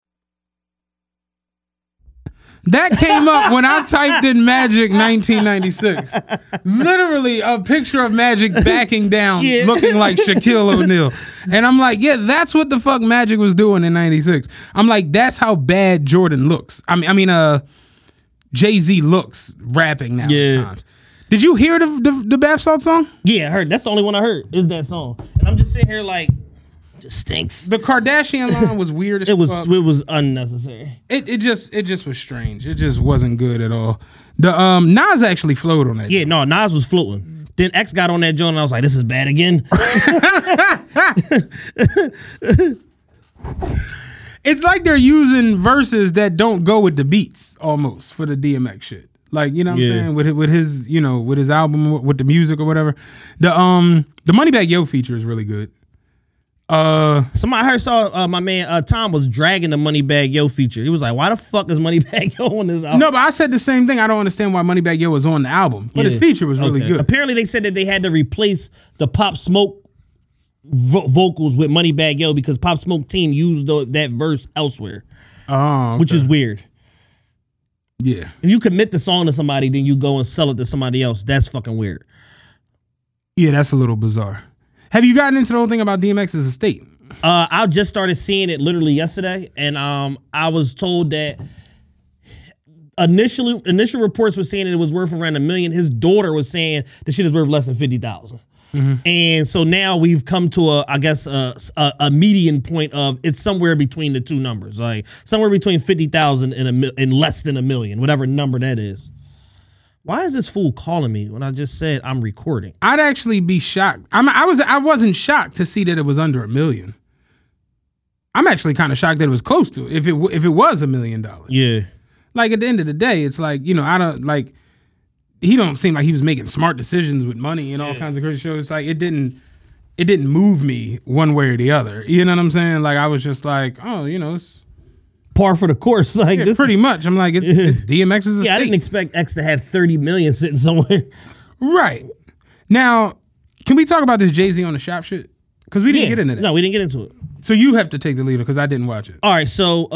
That came up when I typed in Magic 1996. Literally a picture of Magic backing down, looking like Shaquille O'Neal. And I'm like, yeah, that's what the fuck Magic was doing in 96. I'm like, that's how bad Jordan looks. I mean, Jay-Z looks rapping now. Yeah. Times. Did you hear the Bath Salt song? Yeah, I heard. That's the only one I heard is that song. And I'm just sitting here like... Just stinks. The Kardashian line was weird as fuck. It was unnecessary. It just was strange. It just wasn't good at all. The Nas actually flowed on that. Yeah, no, Nas was floating. Then X got on that joint and I was like, this is bad again. It's like they're using verses that don't go with the beats almost for the DMX shit. Like, you know what I'm saying? With his album, with the music or whatever. The Moneybagg Yo feature is really good. Somebody I heard saw my man Tom was dragging the Moneybagg Yo feature. He was like, why the fuck is Moneybagg Yo on this album? No, but I said the same thing. I don't understand why Moneybagg Yo was on the album, but his feature was really good. Apparently they said that they had to replace the Pop Smoke vocals with Moneybagg Yo because Pop Smoke team used that verse elsewhere. Oh, okay. Which is weird. Yeah. If you commit the song to somebody, then you go and sell it to somebody else. That's fucking weird. Yeah, that's a little bizarre. Have you gotten into the whole thing about DMX's estate? I just started seeing it literally yesterday, and I was told that initial reports were saying that it was worth around $1 million. His daughter was saying the shit is worth less than $50,000. Mm-hmm. And so now we've come to a median point of it's somewhere between the two numbers, like somewhere between 50,000 and less than $1 million, whatever number that is. Why is this fool calling me when I just said I'm recording? I'd actually be shocked. I wasn't shocked to see that it was under $1 million. I'm actually kind of shocked that it was close to it. If it was $1 million, yeah. Like at the end of the day, it's like, you know, I don't like. He don't seem like he was making smart decisions with money and all kinds of crazy shit. It's like it didn't move me one way or the other. You know what I'm saying? Like I was just like, oh, you know. It's, par for the course, like this. Pretty much, I'm like, it's DMX's estate. Yeah, I didn't expect X to have $30 million sitting somewhere. Right now, can we talk about this Jay-Z on the shop shit? Because we didn't get into that. No, we didn't get into it. So you have to take the lead because I didn't watch it. All right, so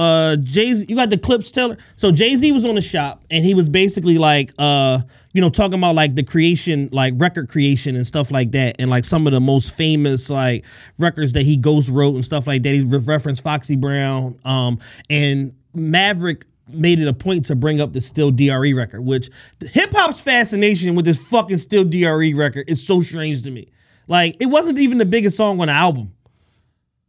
Jay-Z, you got the clips, Taylor? So Jay-Z was on the shop, and he was basically like, you know, talking about like the creation, like record creation and stuff like that, and like some of the most famous like records that he ghost wrote and stuff like that. He referenced Foxy Brown, and Maverick made it a point to bring up the Still DRE record, which hip-hop's fascination with this fucking Still DRE record is so strange to me. Like, it wasn't even the biggest song on the album.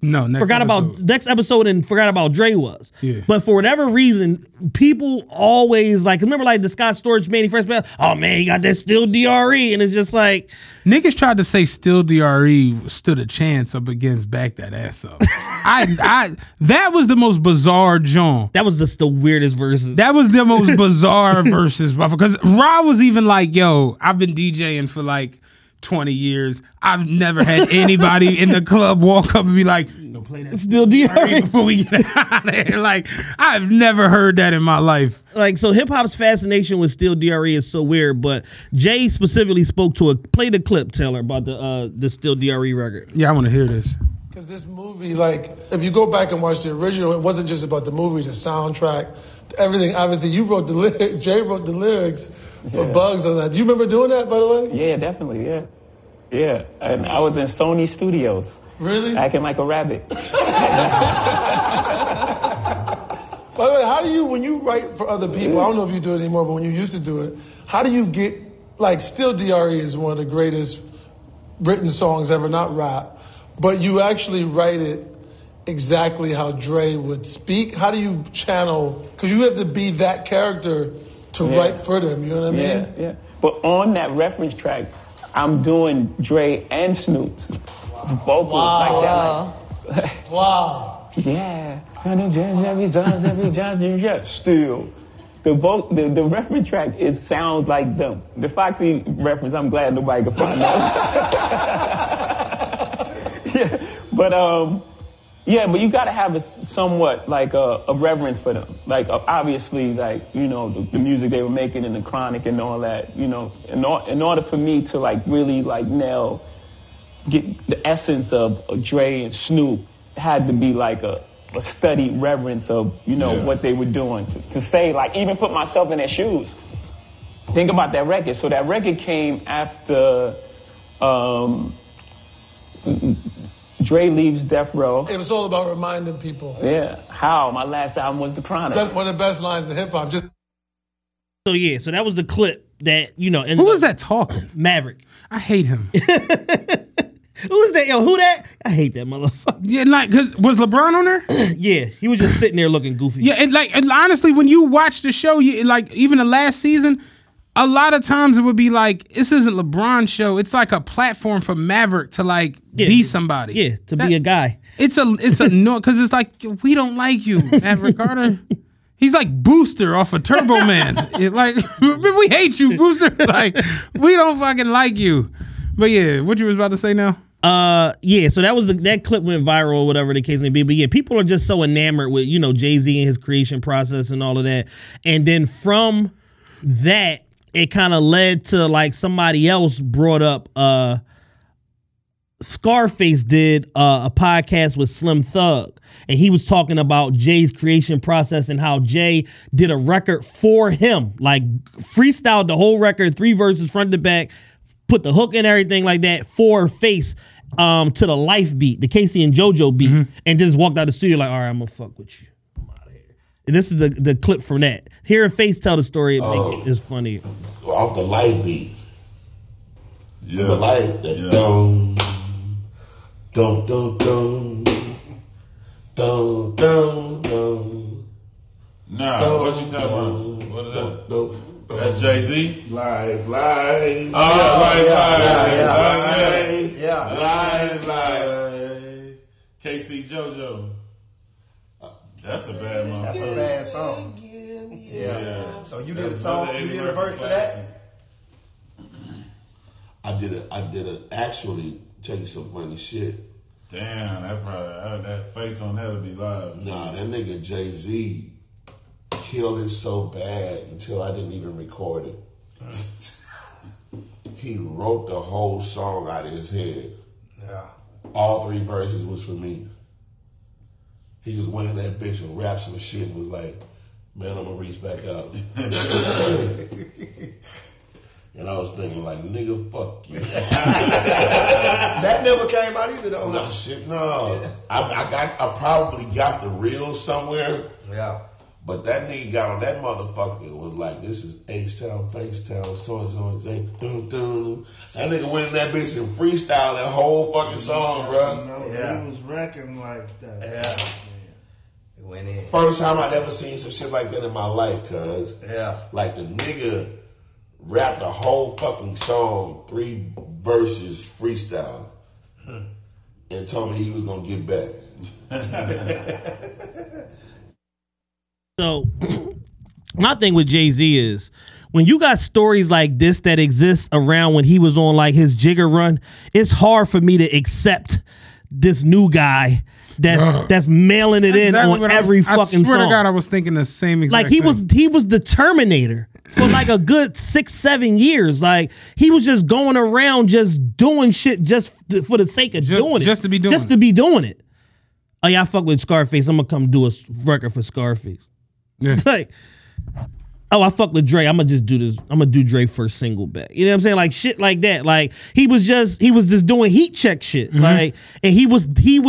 No, next episode and forgot about Dre was. Yeah. But for whatever reason, people always like, remember like the Scott Storch man, he first met, oh man, he got that Still DRE, and it's just like niggas tried to say Still DRE stood a chance up against Back That Ass Up. I that was the most bizarre genre. That was just the weirdest verses. That was the most bizarre verses, because Ra was even like, yo, I've been DJing for like 20 years. I've never had anybody in the club walk up and be like, no, play that Still DRE before we get out of here. Like, I've never heard that in my life. Like, so hip-hop's fascination with Still DRE is so weird, but Jay specifically spoke to a, play the clip, Taylor, about the Still DRE record. Yeah, I want to hear this. Because this movie, like, if you go back and watch the original, it wasn't just about the movie, the soundtrack, everything. Obviously, you wrote the lyrics, Jay wrote the lyrics for Bugs on that. Do you remember doing that, by the way? Yeah, definitely, yeah. Yeah, and I was in Sony Studios. Really? Acting like a rabbit. By the way, how do you, when you write for other people, I don't know if you do it anymore, but when you used to do it, how do you get, like, Still DRE is one of the greatest written songs ever, not rap, but you actually write it exactly how Dre would speak? How do you channel, because you have to be that character to write for them, you know what I mean? Yeah, yeah. But on that reference track, I'm doing Dre and Snoop's vocals like that. Like, wow. Yeah. Still. The reference track, it sounds like them. The Foxy reference, I'm glad nobody could find out. But you gotta have a somewhat like a reverence for them. Like obviously, like you know the music they were making and The Chronic and all that. You know, in order for me to like really like nail, get the essence of Dre and Snoop, had to be like a studied reverence of what they were doing. To say like even put myself in their shoes. Think about that record. So that record came after. Dre leaves Death Row. It was all about reminding people. Yeah. How? My last album was The Chronic. That's one of the best lines in hip-hop. So that was the clip that, Who was that talking? Maverick. I hate him. Who was that? Yo, who that? I hate that motherfucker. Yeah, like, because was LeBron on there? Yeah, he was just sitting there looking goofy. Yeah, and honestly, when you watch the show, even the last season, a lot of times it would be like, this isn't LeBron's show. It's like a platform for Maverick to be somebody. Yeah, be a guy. It's a no, because it's like, we don't like you, Maverick Carter. He's like Booster off of Turbo Man. We hate you, Booster. Like, we don't fucking like you. But yeah, what you was about to say now? So that was that clip went viral or whatever the case may be. But yeah, people are just so enamored with, Jay-Z and his creation process and all of that. And then from that, it kind of led to like somebody else brought up Scarface did a podcast with Slim Thug, and he was talking about Jay's creation process and how Jay did a record for him, like freestyled the whole record, 3 verses front to back, put the hook and everything like that for Face to the Life beat, the Casey and JoJo beat, and just walked out of the studio like, all right, I'm gonna fuck with you. This is the clip from that. Hearing Face tell the story is funny. Off the Light beat. Yeah. The Light. Yeah. Dum. Nah, what you talking about? What is that? That's Jay-Z? Live. Live. KC JoJo. That's a bad one. That's a bad song. Yeah. So you did a song, you did a verse to that? I did it actually taking some funny shit. Damn, that face on that would be live. Nah, that nigga Jay-Z killed it so bad until I didn't even record it. He wrote the whole song out of his head. Yeah. All 3 verses was for me. He just went in that bitch and rapped some shit and was like, man, I'm gonna reach back out. And I was thinking like, nigga, fuck you. That never came out either though. No shit, no. Yeah. I probably got the reel somewhere. Yeah. But that nigga got on that motherfucker was like, this is H-Town, Face-Town, so-and-so, and thing, doo-doo. That nigga went in that bitch and freestyled that whole fucking song, bro. No, yeah. He was wrecking like that. Yeah. He went in. First time I'd ever seen some shit like that in my life, cuz. Yeah. Like the nigga rapped the whole fucking song, 3 verses freestyle, and told me he was gonna get back. So, my thing with Jay-Z is, when you got stories like this that exist around when he was on like his Jigger run, it's hard for me to accept this new guy that's mailing it in on every fucking song. I swear to God, I was thinking the same exact thing. Like he was the Terminator for like a good 6-7 years. Like he was just going around just doing shit just for the sake of doing it. Just to be doing it. Oh yeah, I fuck with Scarface. I'm gonna come do a record for Scarface. Yeah. Like, oh, I fuck with Dre. I'm gonna just do this. I'm gonna do Dre first single back. You know what I'm saying? Like shit like that. Like he was just doing heat check shit. Mm-hmm. Like, and he was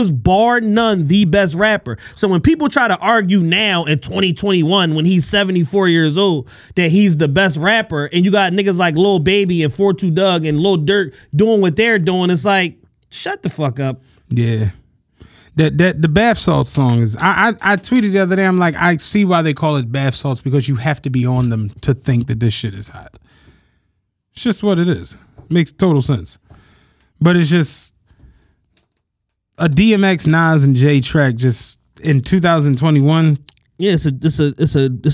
bar none the best rapper. So when people try to argue now in 2021 when he's 74 years old that he's the best rapper, and you got niggas like Lil Baby and 42 Dugg and Lil Durk doing what they're doing, it's like shut the fuck up. Yeah. That the bath salt song is. I tweeted the other day. I'm like, I see why they call it bath salts, because you have to be on them to think that this shit is hot. It's just what it is. Makes total sense. But it's just a DMX, Nas, and Jay track just in 2021. Yeah, it's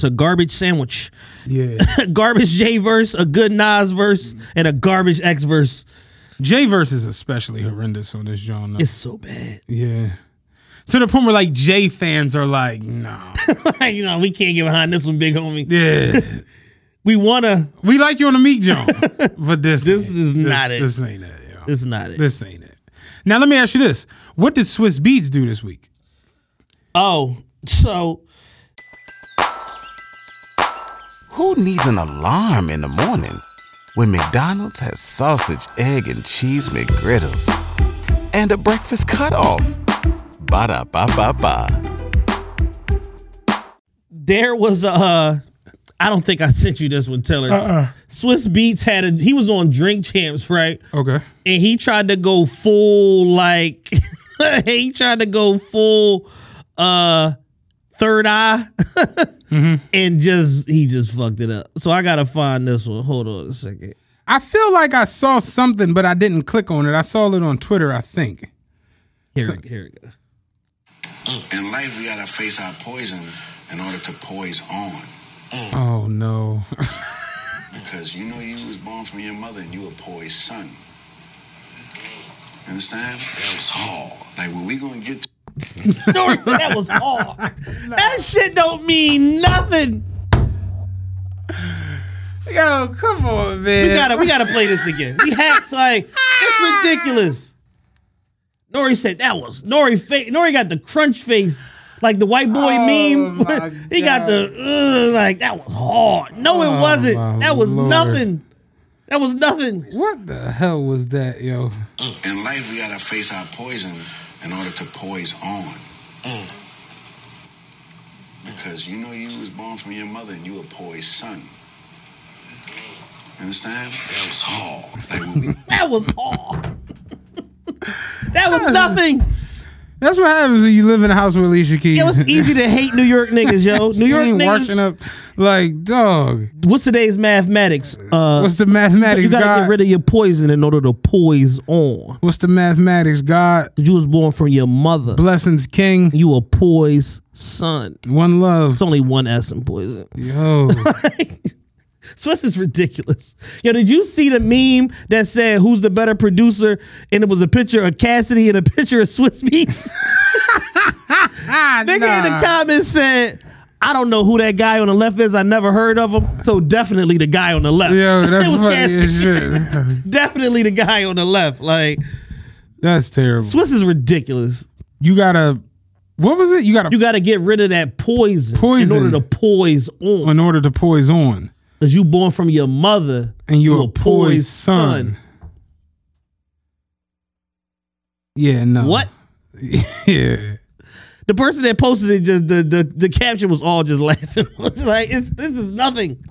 a garbage sandwich. Yeah, garbage Jay verse, a good Nas verse, and a garbage X verse. Jay verse is especially horrendous on this genre. It's so bad. Yeah. To the point where like Jay fans are like, no. You know, we can't get behind this one, big homie. Yeah. We like you on the meat jump. But this is not it. This ain't it, yo. This is not it. This ain't it. Now let me ask you this. What did Swizz Beatz do this week? Oh, so who needs an alarm in the morning when McDonald's has sausage, egg, and cheese McGriddles and a breakfast cutoff? Ba-da-ba-ba-ba. There was a... I don't think I sent you this one, Taylor. Swizz Beatz he was on Drink Champs, right? Okay. And he tried to go full, like... he tried to go full Third Eye. Mm-hmm. And he just fucked it up. So I gotta find this one. Hold on a second. I feel like I saw something, but I didn't click on it. I saw it on Twitter, I think. Here we go. In life, we gotta face our poison in order to poise on. Oh no. Because you know you was born from your mother and you a poised son. Understand? That was hard. Like when we gonna get to Nori said that was hard. No. That shit don't mean nothing. Yo, come on, man. We gotta play this again. We hacked like it's ridiculous. Nori said that was Nori got the crunch face, like the white boy meme. He got the like that was hard. No, it wasn't. That was nothing. That was nothing. What the hell was that, yo? In life, we gotta face our poison in order to poise on. Because you know you was born from your mother and you a poised son. Understand? That was hard. That was hard. That was nothing. That's what happens when you live in a house with Alicia Keys. It was easy to hate New York niggas, yo. New York niggas washing up like dog. What's today's mathematics? What's the mathematics, God? You gotta get rid of your poison in order to poise on. What's the mathematics, God? You was born from your mother. Blessings, King. You a poised son. One love. It's only one S in poison. Yo. Swizz is ridiculous. Yo, did you see the meme that said who's the better producer? And it was a picture of Cassidy and a picture of Swizz Beatz. Nigga in the comments said, I don't know who that guy on the left is. I never heard of him. So definitely the guy on the left. Yo, that's funny as shit. Definitely the guy on the left. Like, that's terrible. Swizz is ridiculous. You gotta What was it? You gotta get rid of that poison in order to poise on. In order to poise on. Because you born from your mother and you're a poised son. Yeah, no. What? Yeah. The person that posted it, just the caption was all just laughing. Like, this is nothing.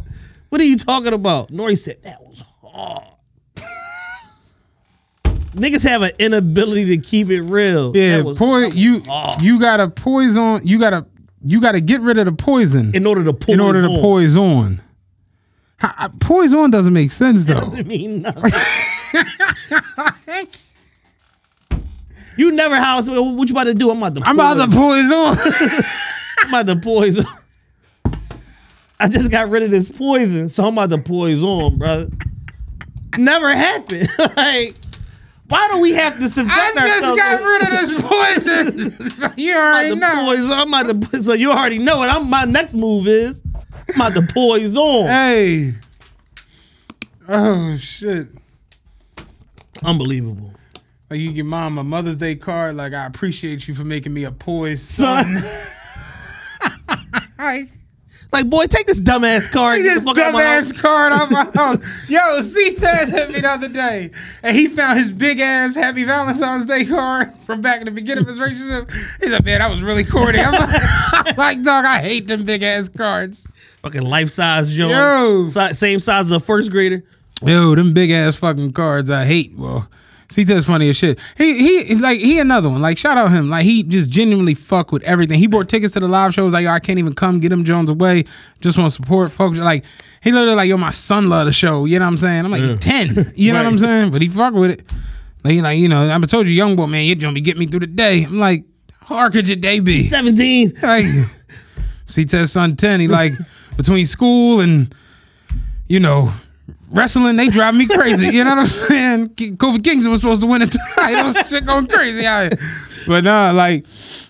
What are you talking about? Nori said, that was hard. Niggas have an inability to keep it real. Yeah, you gotta get rid of the poison in order to poise on. Poise on doesn't make sense though. It doesn't mean nothing. You never house. What you about to do? I'm about to poise on. I'm about to poise on. I just got rid of this poison, so I'm about to poise on, brother. Never happened. Like. Why do we have to subject ourselves? I just got rid of this poison. So you already know. So you already know what my next move is. I'm about to poise on. Hey. Oh, shit. Unbelievable. Like you give your mom a Mother's Day card. Like, I appreciate you for making me a poised son. Like, boy, take this dumbass card. Take this dumbass card out my house. Yo, C-Taz hit me the other day. And he found his big-ass Happy Valentine's Day card from back in the beginning of his relationship. He's like, man, that was really corny. I'm like, dog, I hate them big-ass cards. Fucking life-size, yo. Same size as a first grader. Yo, them big-ass fucking cards I hate, bro. C-Taz's funny as shit. He another one. Like, shout out him. Like, he just genuinely fuck with everything. He bought tickets to the live shows. Like, yo, I can't even come. Get them Jones away. Just want to support folks. Like, he literally like, yo, my son loved the show. You know what I'm saying? I'm like, yeah. 10. You know right. What I'm saying? But he fuck with it. Like, you know, I've told you, young boy, man, you're going to get me through the day. I'm like, how hard could your day be? 17. Like, C-Taz's son 10. He like, between school and, you know, wrestling, they drive me crazy. You know what I'm saying? Kofi Kingston was supposed to win a title. Shit going crazy out here. But nah, like,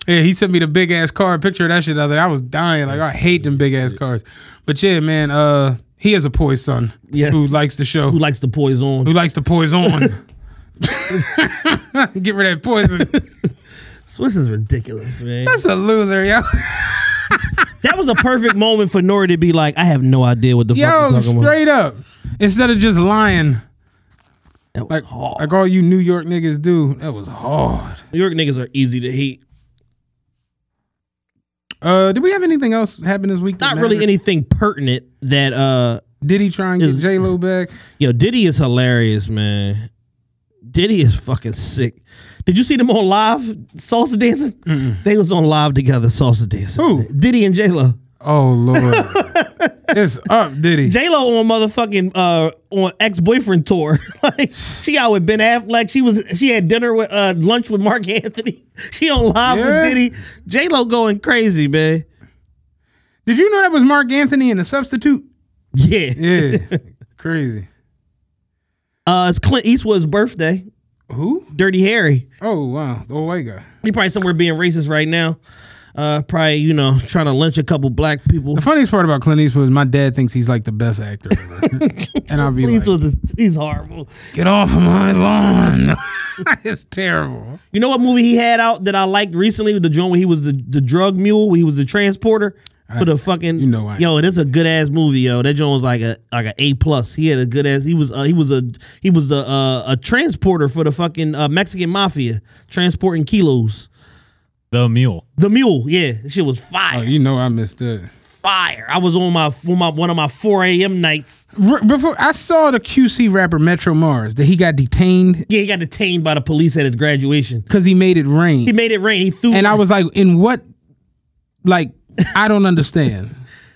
yeah, he sent me the big ass card. Picture of that shit the other day. I was dying. Like, I hate them big ass cards. But yeah, man, he is a poised son. Yes. Who likes the show. Who likes the poison. Who likes the poison. Get rid of that poison. Swizz is ridiculous, man. That's a loser, yo. That was a perfect moment for Nori to be like, I have no idea what the fuck you're talking about. Yo, straight up. Instead of just lying, like all you New York niggas do, that was hard. New York niggas are easy to hate. Did we have anything else happen this week? Not really anything pertinent that. Diddy trying to get J Lo back. Yo, Diddy is hilarious, man. Diddy is fucking sick. Did you see them on live salsa dancing? Mm-mm. They was on live together salsa dancing. Who? Diddy and J Lo. Oh, Lord. It's up, Diddy. J Lo on motherfucking on ex-boyfriend tour. Like, she out with Ben Affleck. She had dinner with lunch with Mark Anthony. She on live with Diddy. J Lo going crazy, man. Did you know that was Mark Anthony in The Substitute? Yeah. Yeah. Crazy. It's Clint Eastwood's birthday. Who? Dirty Harry. Oh, wow. The old white guy. He probably somewhere being racist right now. Probably, you know, trying to lynch a couple black people. The funniest part about Clint Eastwood is my dad thinks he's like the best actor ever. And I'll be like, he's horrible. Get off of my lawn. It's terrible. You know what movie he had out that I liked recently? The joint where he was the drug mule, where he was the transporter for the fucking, you know, yo, it is a good ass movie, yo. That joint was like an A+. He had a good ass. He was a transporter for the fucking Mexican mafia, transporting kilos. The mule, yeah, this shit was fire. Oh, you know I missed that. Fire. I was on one of my 4 a.m. nights. Before I saw the QC rapper Metro Mars that he got detained. Yeah, he got detained by the police at his graduation because he made it rain. He threw. And I was like, in what? Like, I don't understand.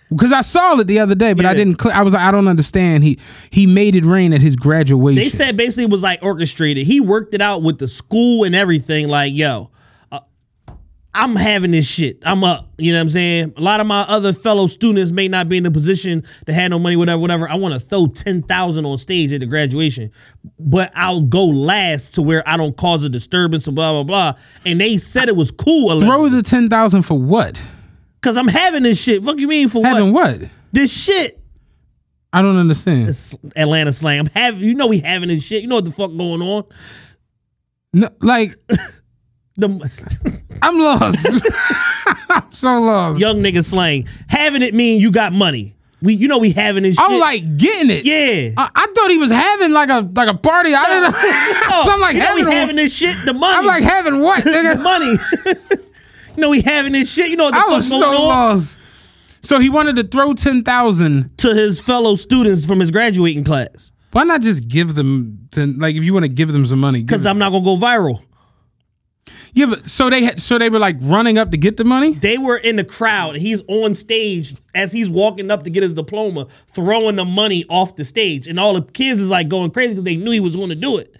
Because I saw it the other day, but yeah. I didn't. I was like, I don't understand. He made it rain at his graduation. They said basically it was like orchestrated. He worked it out with the school and everything. Like, yo. I'm having this shit. I'm up. You know what I'm saying? A lot of my other fellow students may not be in the position to have no money, whatever. I want to throw 10,000 on stage at the graduation, but I'll go last to where I don't cause a disturbance and blah, blah, blah. And they said it was cool. Throw the 10,000 for what? Because I'm having this shit. Fuck you mean for what? Having what? This shit. I don't understand. It's Atlanta slang. I'm having, you know, we having this shit. You know what the fuck going on? No, like... I'm lost. I'm so lost. Young nigga slang. Having it mean you got money. We having this shit. I'm like getting it. Yeah. I thought he was having like a party. No. I didn't know. So I'm like, having this shit, the money. I'm like, having what, nigga? The money. You know, we having this shit. You know what the fuck going on. I was so lost. So he wanted to throw 10,000 to his fellow students from his graduating class. Why not just give them 10? Like, if you want to give them some money, because I'm not gonna go viral. Yeah, but so they were like running up to get the money. They were in the crowd. He's on stage as he's walking up to get his diploma, throwing the money off the stage, and all the kids is like going crazy because they knew he was going to do it.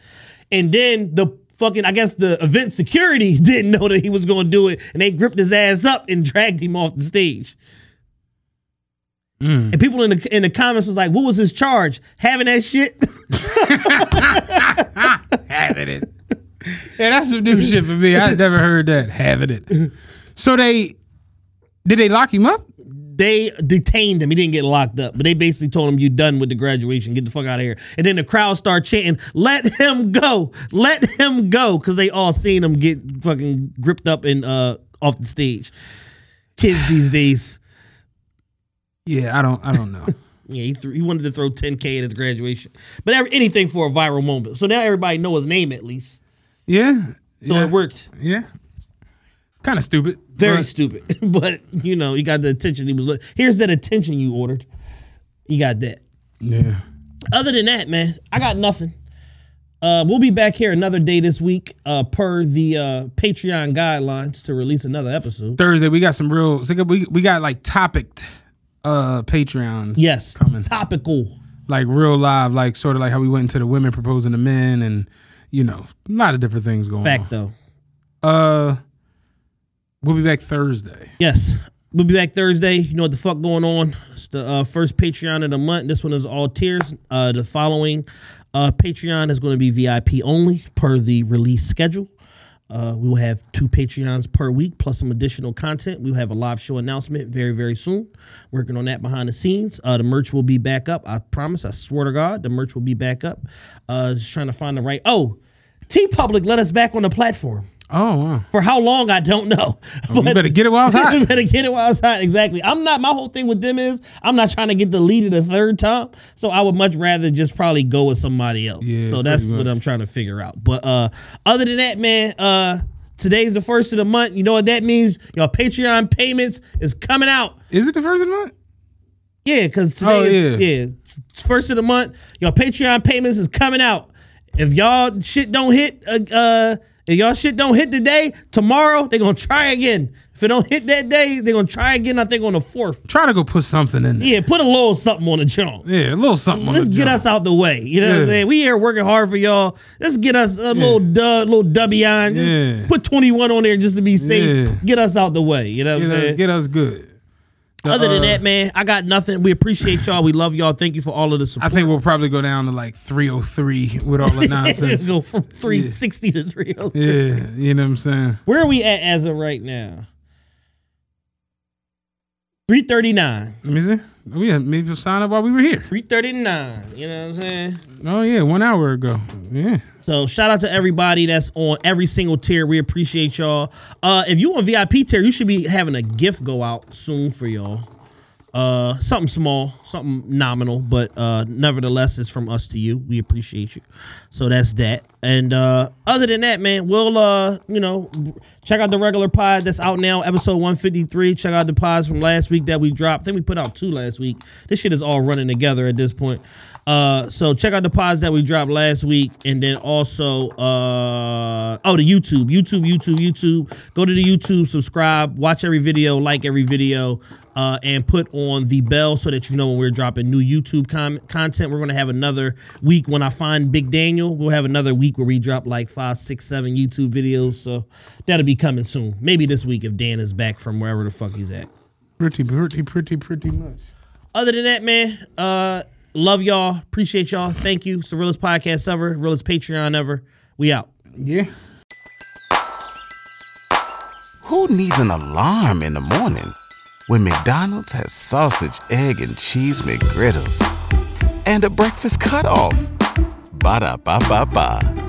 And then the fucking, I guess the event security didn't know that he was going to do it, and they gripped his ass up and dragged him off the stage. Mm. And people in the comments was like, "What was his charge? Having that shit? Having it." Yeah, that's some new shit for me. I never heard that. Having it. So did they lock him up? They detained him. He didn't get locked up, but they basically told him, "You done with the graduation. Get the fuck out of here." And then the crowd started chanting, "Let him go! Let him go!" Because they all seen him get fucking gripped up and off the stage. Kids these days. Yeah, I don't know. Yeah, he wanted to throw $10,000 at his graduation, but anything for a viral moment. So now everybody knows his name at least. Yeah. So it worked. Yeah. Kind of stupid. Very stupid. But, you know, he got the attention he was looking. Here's that attention you ordered. You got that. Yeah. Other than that, man, I got nothing. We'll be back here another day this week per the Patreon guidelines to release another episode. Thursday, we got some real... We got, like, topic Patreons. Yes. Coming. Topical. Like, real live, like, sort of like how we went into the women proposing to men and... You know, a lot of different things going on. Though. We'll be back Thursday. Yes, we'll be back Thursday. You know what the fuck going on. It's the first Patreon of the month. This one is all tiers. The following Patreon is going to be VIP only per the release schedule. We will have 2 Patreons per week plus some additional content. We will have a live show announcement very, very soon. Working on that behind the scenes. The merch will be back up. I promise. I swear to God, the merch will be back up. Just trying to find the right... Oh, TeePublic let us back on the platform. Oh, wow. For how long, I don't know. Well, but you better get it while it's hot. You better get it while it's hot, exactly. My whole thing with them is I'm not trying to get deleted a third time, so I would much rather just probably go with somebody else. Yeah, so that's what I'm trying to figure out. But other than that, man, today's the first of the month. You know what that means? Your Patreon payments is coming out. Is it the first of the month? Yeah, because today is first of the month. Your Patreon payments is coming out. If y'all shit don't hit... If y'all shit don't hit today, tomorrow, they're going to try again. If it don't hit that day, they're going to try again, I think, on the 4th. Try to go put something in there. Yeah, put a little something on the jump. Yeah, a little something on the jump. Let's get us out the way. You know what I'm saying? We here working hard for y'all. Let's get us a little dubby on. Yeah. Put 21 on there just to be safe. Yeah. Get us out the way. You know what I'm saying? Get us good. Other than that, man, I got nothing. We appreciate y'all. We love y'all. Thank you for all of the support. I think we'll probably go down to like 303 with all the nonsense. Go from 360 to 303. Yeah, you know what I'm saying? Where are we at as of right now? 339. Let me see. We had maybe sign up while we were here. 339. You know what I'm saying? Oh, yeah. 1 hour ago. Yeah. So shout out to everybody that's on every single tier. We appreciate y'all. If you on VIP tier, you should be having a gift go out soon for y'all. Something small, something nominal, but nevertheless, it's from us to you. We appreciate you. So that's that. And other than that, man, we'll check out the regular pod that's out now, episode 153. Check out the pods from last week that we dropped. I think we put out 2 last week. This shit is all running together at this point. So check out the pods that we dropped last week, and then also the YouTube. Go to the YouTube, subscribe, watch every video, like every video, and put on the bell so that you know when we're dropping new YouTube content. We're gonna have another week when I find Big Daniel. We'll have another week where we drop like 5, 6, 7 YouTube videos. So that'll be coming soon. Maybe this week if Dan is back from wherever the fuck he's at. Pretty much. Other than that, man, love y'all. Appreciate y'all. Thank you. It's the realest podcast ever. Realest Patreon ever. We out. Yeah. Who needs an alarm in the morning when McDonald's has sausage, egg, and cheese McGriddles and a breakfast cutoff? Ba-da-ba-ba-ba.